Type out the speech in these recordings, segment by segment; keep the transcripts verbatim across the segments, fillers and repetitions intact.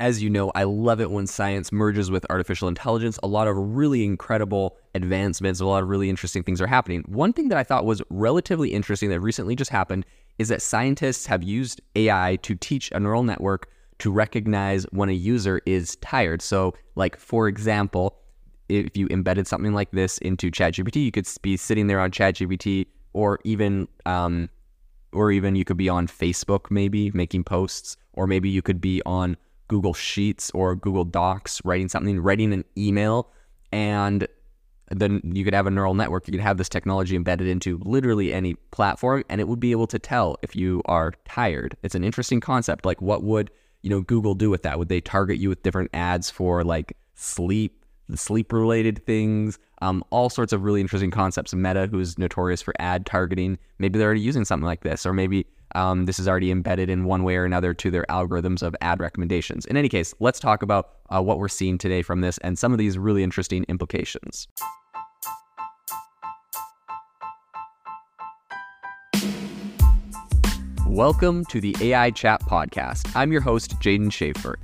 As you know, I love it when science merges with artificial intelligence. A lot of really incredible advancements, a lot of really interesting things are happening. One thing that I thought was relatively interesting that recently just happened is that scientists have used A I to teach a neural network to recognize when a user is tired. So, like, for example, if you embedded something like this into ChatGPT, you could be sitting there on ChatGPT, or even, um, or even you could be on Facebook, maybe making posts, or maybe you could be on Google Sheets or Google Docs, writing something, writing an email, and then you could have a neural network. You could have this technology embedded into literally any platform, and it would be able to tell if you are tired. It's an interesting concept. Like, what would, you know, Google do with that? Would they target you with different ads for, like, sleep, sleep-related things, um, all sorts of really interesting concepts? Meta, who's notorious for ad targeting, maybe they're already using something like this, or maybe Um, this is already embedded in one way or another to their algorithms of ad recommendations. In any case, let's talk about uh, what we're seeing today from this and some of these really interesting implications. Welcome to the A I Chat Podcast. I'm your host, Jaden Schaefer.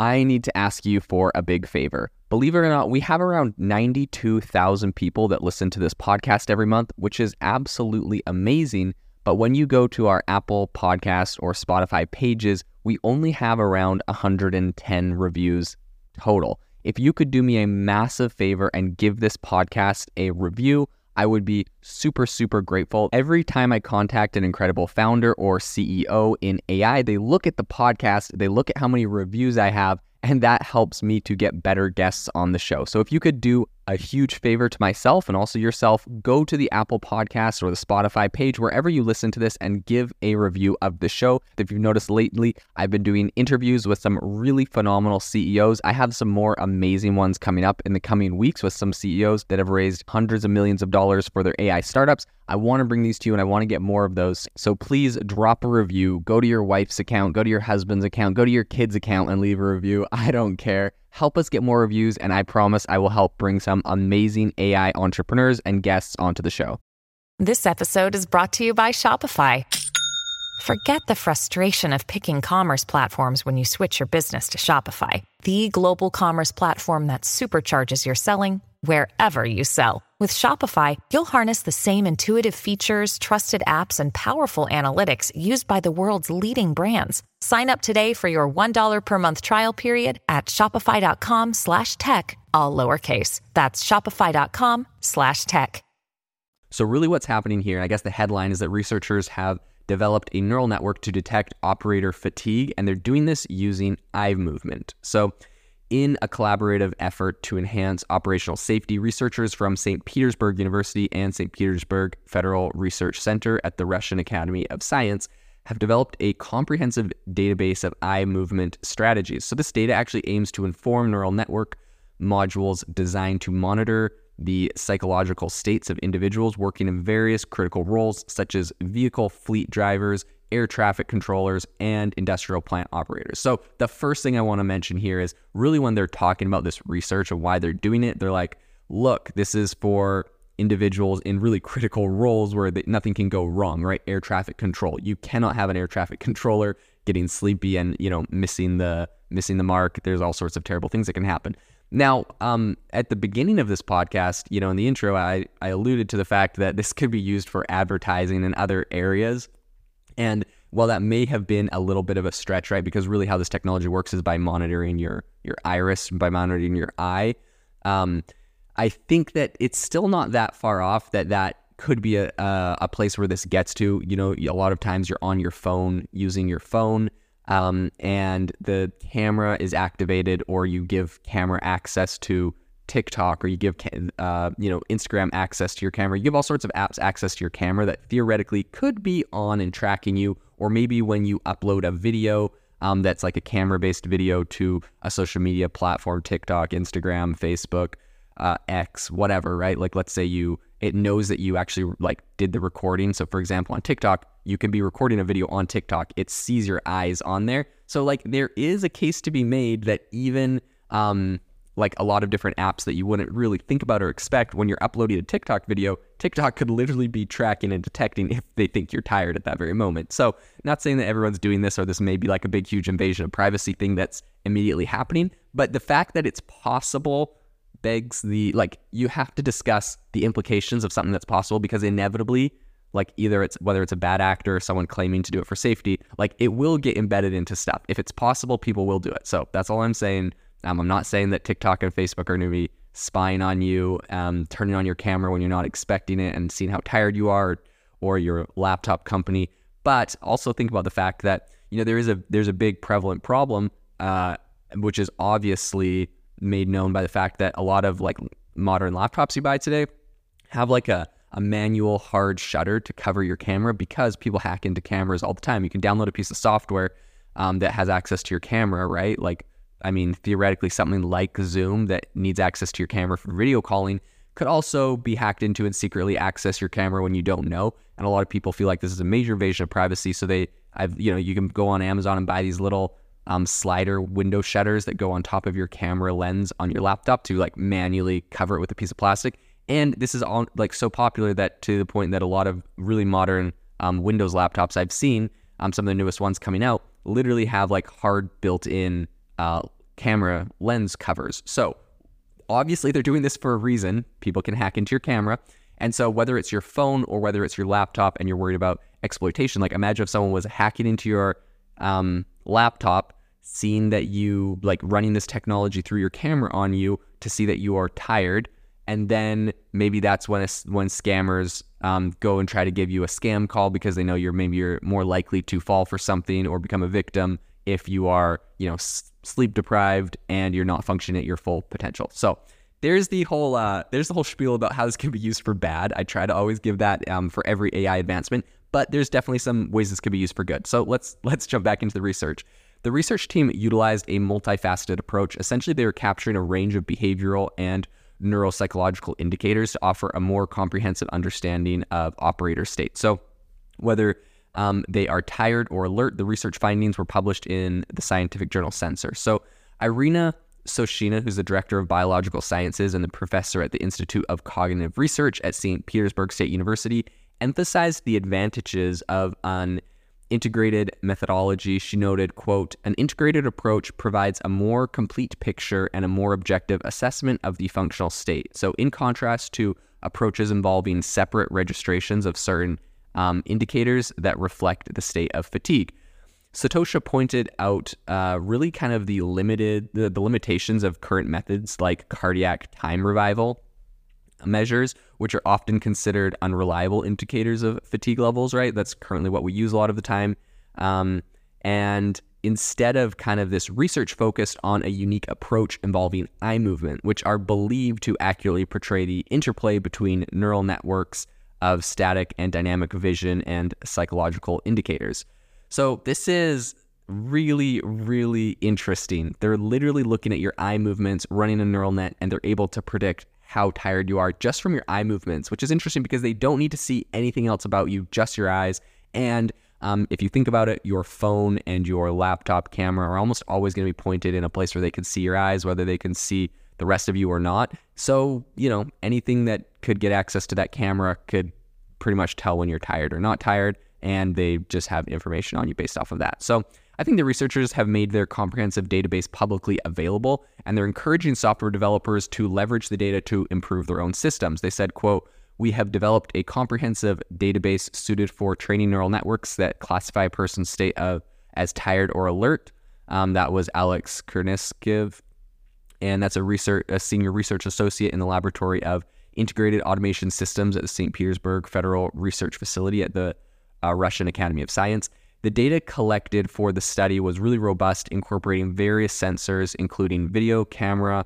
I need to ask you for a big favor. Believe it or not, we have around ninety-two thousand people that listen to this podcast every month, which is absolutely amazing. But when you go to our Apple Podcast or Spotify pages, we only have around one hundred ten reviews total. If you could do me a massive favor and give this podcast a review, I would be super, super grateful. Every time I contact an incredible founder or C E O in A I, they look at the podcast, they look at how many reviews I have, and that helps me to get better guests on the show. So if you could do a huge favor to myself and also yourself, go to the Apple Podcast or the Spotify page, wherever you listen to this, and give a review of the show. If you've noticed lately, I've been doing interviews with some really phenomenal C E Os. I have some more amazing ones coming up in the coming weeks with some C E Os that have raised hundreds of millions of dollars for their A I startups. I want to bring these to you, and I want to get more of those. So please drop a review. Go to your wife's account, go to your husband's account, go to your kid's account and leave a review. I don't care. Help us get more reviews, and I promise I will help bring some amazing A I entrepreneurs and guests onto the show. This episode is brought to you by Shopify. Forget the frustration of picking commerce platforms when you switch your business to Shopify, the global commerce platform that supercharges your selling wherever you sell. With Shopify, you'll harness the same intuitive features, trusted apps, and powerful analytics used by the world's leading brands. Sign up today for your one dollar per month trial period at shopify.com slash tech, all lowercase. That's shopify.com slash tech. So really what's happening here, I guess the headline is that researchers have developed a neural network to detect operator fatigue, and they're doing this using eye movement. So in a collaborative effort to enhance operational safety, researchers from Saint Petersburg University and Saint Petersburg Federal Research Center at the Russian Academy of Sciences have developed a comprehensive database of eye movement strategies. So this data actually aims to inform neural network modules designed to monitor the psychological states of individuals working in various critical roles, such as vehicle fleet drivers, air traffic controllers, and industrial plant operators. So the first thing I want to mention here is really when they're talking about this research and why they're doing it, they're like, look, this is for individuals in really critical roles where they, nothing can go wrong, right? Air traffic control. You cannot have an air traffic controller getting sleepy and, you know, missing the missing the mark. There's all sorts of terrible things that can happen. Now, um, at the beginning of this podcast, you know, in the intro, I, I alluded to the fact that this could be used for advertising and other areas. And while that may have been a little bit of a stretch, right, because really how this technology works is by monitoring your your iris, by monitoring your eye, um, I think that it's still not that far off that that could be a, a, a place where this gets to. You know, a lot of times you're on your phone, using your phone, um, and the camera is activated, or you give camera access to TikTok, or you give uh, you know, Instagram access to your camera. You give all sorts of apps access to your camera that theoretically could be on and tracking you, or maybe when you upload a video um, that's like a camera-based video to a social media platform, TikTok, Instagram, Facebook, uh, X, whatever, right? Like, let's say you, it knows that you actually like did the recording. So for example, on TikTok, you can be recording a video on TikTok. It sees your eyes on there. So like there is a case to be made that even um, like a lot of different apps that you wouldn't really think about or expect. When you're uploading a TikTok video, TikTok could literally be tracking and detecting if they think you're tired at that very moment. So not saying that everyone's doing this, or this may be like a big, huge invasion of privacy thing that's immediately happening. But the fact that it's possible begs the, like, you have to discuss the implications of something that's possible, because inevitably, like, either it's, whether it's a bad actor or someone claiming to do it for safety, like, it will get embedded into stuff. If it's possible, people will do it. So that's all I'm saying. Um, I'm not saying that TikTok and Facebook are going to be spying on you, um, turning on your camera when you're not expecting it and seeing how tired you are, or, or your laptop company. But also think about the fact that, you know, there is a, there's a big prevalent problem, uh, which is obviously made known by the fact that a lot of like modern laptops you buy today have like a, a manual hard shutter to cover your camera, because people hack into cameras all the time. You can download a piece of software um, that has access to your camera, right? Like, I mean, theoretically, something like Zoom that needs access to your camera for video calling could also be hacked into and secretly access your camera when you don't know. And a lot of people feel like this is a major invasion of privacy. So they, I've, you know, you can go on Amazon and buy these little um, slider window shutters that go on top of your camera lens on your laptop to like manually cover it with a piece of plastic. And this is all like so popular that, to the point that a lot of really modern um, Windows laptops I've seen, um, some of the newest ones coming out, literally have like hard built-in Uh, camera lens covers. So obviously they're doing this for a reason. People can hack into your camera. And so whether it's your phone or whether it's your laptop and you're worried about exploitation, like imagine if someone was hacking into your um, laptop, seeing that you like running this technology through your camera on you to see that you are tired. And then maybe that's when, a, when scammers um, go and try to give you a scam call, because they know you're maybe you're more likely to fall for something or become a victim if you are, you know, s- sleep deprived and you're not functioning at your full potential. So there's the whole uh, there's the whole spiel about how this can be used for bad. I try to always give that um, for every A I advancement, but there's definitely some ways this could be used for good. So let's let's jump back into the research. The research team utilized a multifaceted approach. Essentially, they were capturing a range of behavioral and neuropsychological indicators to offer a more comprehensive understanding of operator state. So whether Um, they are tired or alert, the research findings were published in the scientific journal Sensor. So Irina Shoshina, who's the director of biological sciences and the professor at the Institute of Cognitive Research at Saint Petersburg State University, emphasized the advantages of an integrated methodology. She noted, quote, "An integrated approach provides a more complete picture and a more objective assessment of the functional state. So in contrast to approaches involving separate registrations of certain Um, indicators that reflect the state of fatigue." Satoshi pointed out uh, really kind of the limited the, the limitations of current methods like cardiac time revival measures, which are often considered unreliable indicators of fatigue levels, right? That's currently what we use a lot of the time. Um, and instead of kind of this research focused on a unique approach involving eye movement, which are believed to accurately portray the interplay between neural networks of static and dynamic vision and psychological indicators. So this is really, really interesting. They're literally looking at your eye movements, running a neural net, and they're able to predict how tired you are just from your eye movements, which is interesting because they don't need to see anything else about you, just your eyes. And um, if you think about it, your phone and your laptop camera are almost always going to be pointed in a place where they can see your eyes, whether they can see the rest of you or not. So, you know, anything that could get access to that camera could pretty much tell when you're tired or not tired, and they just have information on you based off of that. So I think the researchers have made their comprehensive database publicly available, and they're encouraging software developers to leverage the data to improve their own systems. They said, quote, "We have developed a comprehensive database suited for training neural networks that classify a person's state of as tired or alert." Um, that was Alex Kurnishev, and that's a research a senior research associate in the Laboratory of Integrated Automation Systems at the Saint Petersburg Federal Research Facility at the uh, Russian Academy of Science. The data collected for the study was really robust, incorporating various sensors, including video, camera,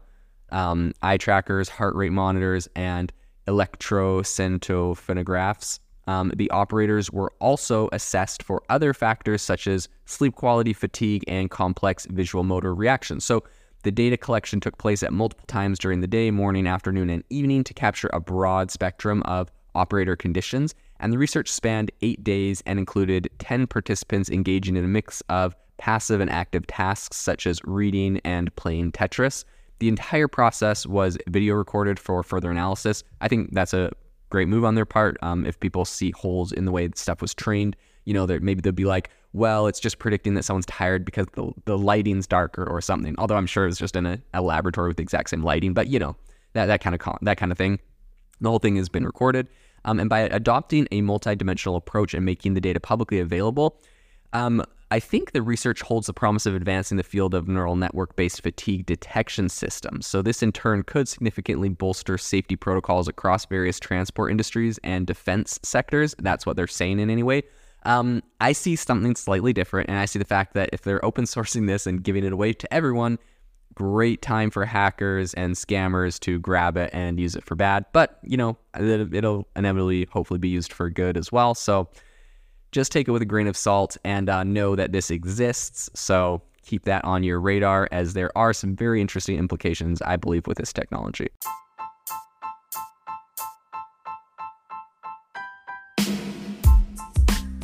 um, eye trackers, heart rate monitors, and electrocentophenographs. Um, the operators were also assessed for other factors such as sleep quality, fatigue, and complex visual motor reactions. So the data collection took place at multiple times during the day, morning, afternoon, and evening to capture a broad spectrum of operator conditions. And the research spanned eight days and included ten participants engaging in a mix of passive and active tasks, such as reading and playing Tetris. The entire process was video recorded for further analysis. I think that's a great move on their part. Um, if people see holes in the way stuff was trained, you know, maybe they'll be like, well, it's just predicting that someone's tired because the, the lighting's darker or something. Although I'm sure it's just in a, a laboratory with the exact same lighting, but you know, that, that kind of, that kind of thing. The whole thing has been recorded. Um, and by adopting a multidimensional approach and making the data publicly available, um, I think the research holds the promise of advancing the field of neural network-based fatigue detection systems. So this in turn could significantly bolster safety protocols across various transport industries and defense sectors. That's what they're saying in any way. Um, I see something slightly different, and I see the fact that if they're open sourcing this and giving it away to everyone, great time for hackers and scammers to grab it and use it for bad. But, you know, it'll inevitably hopefully be used for good as well. So just take it with a grain of salt and uh, know that this exists. So keep that on your radar, as there are some very interesting implications, I believe, with this technology.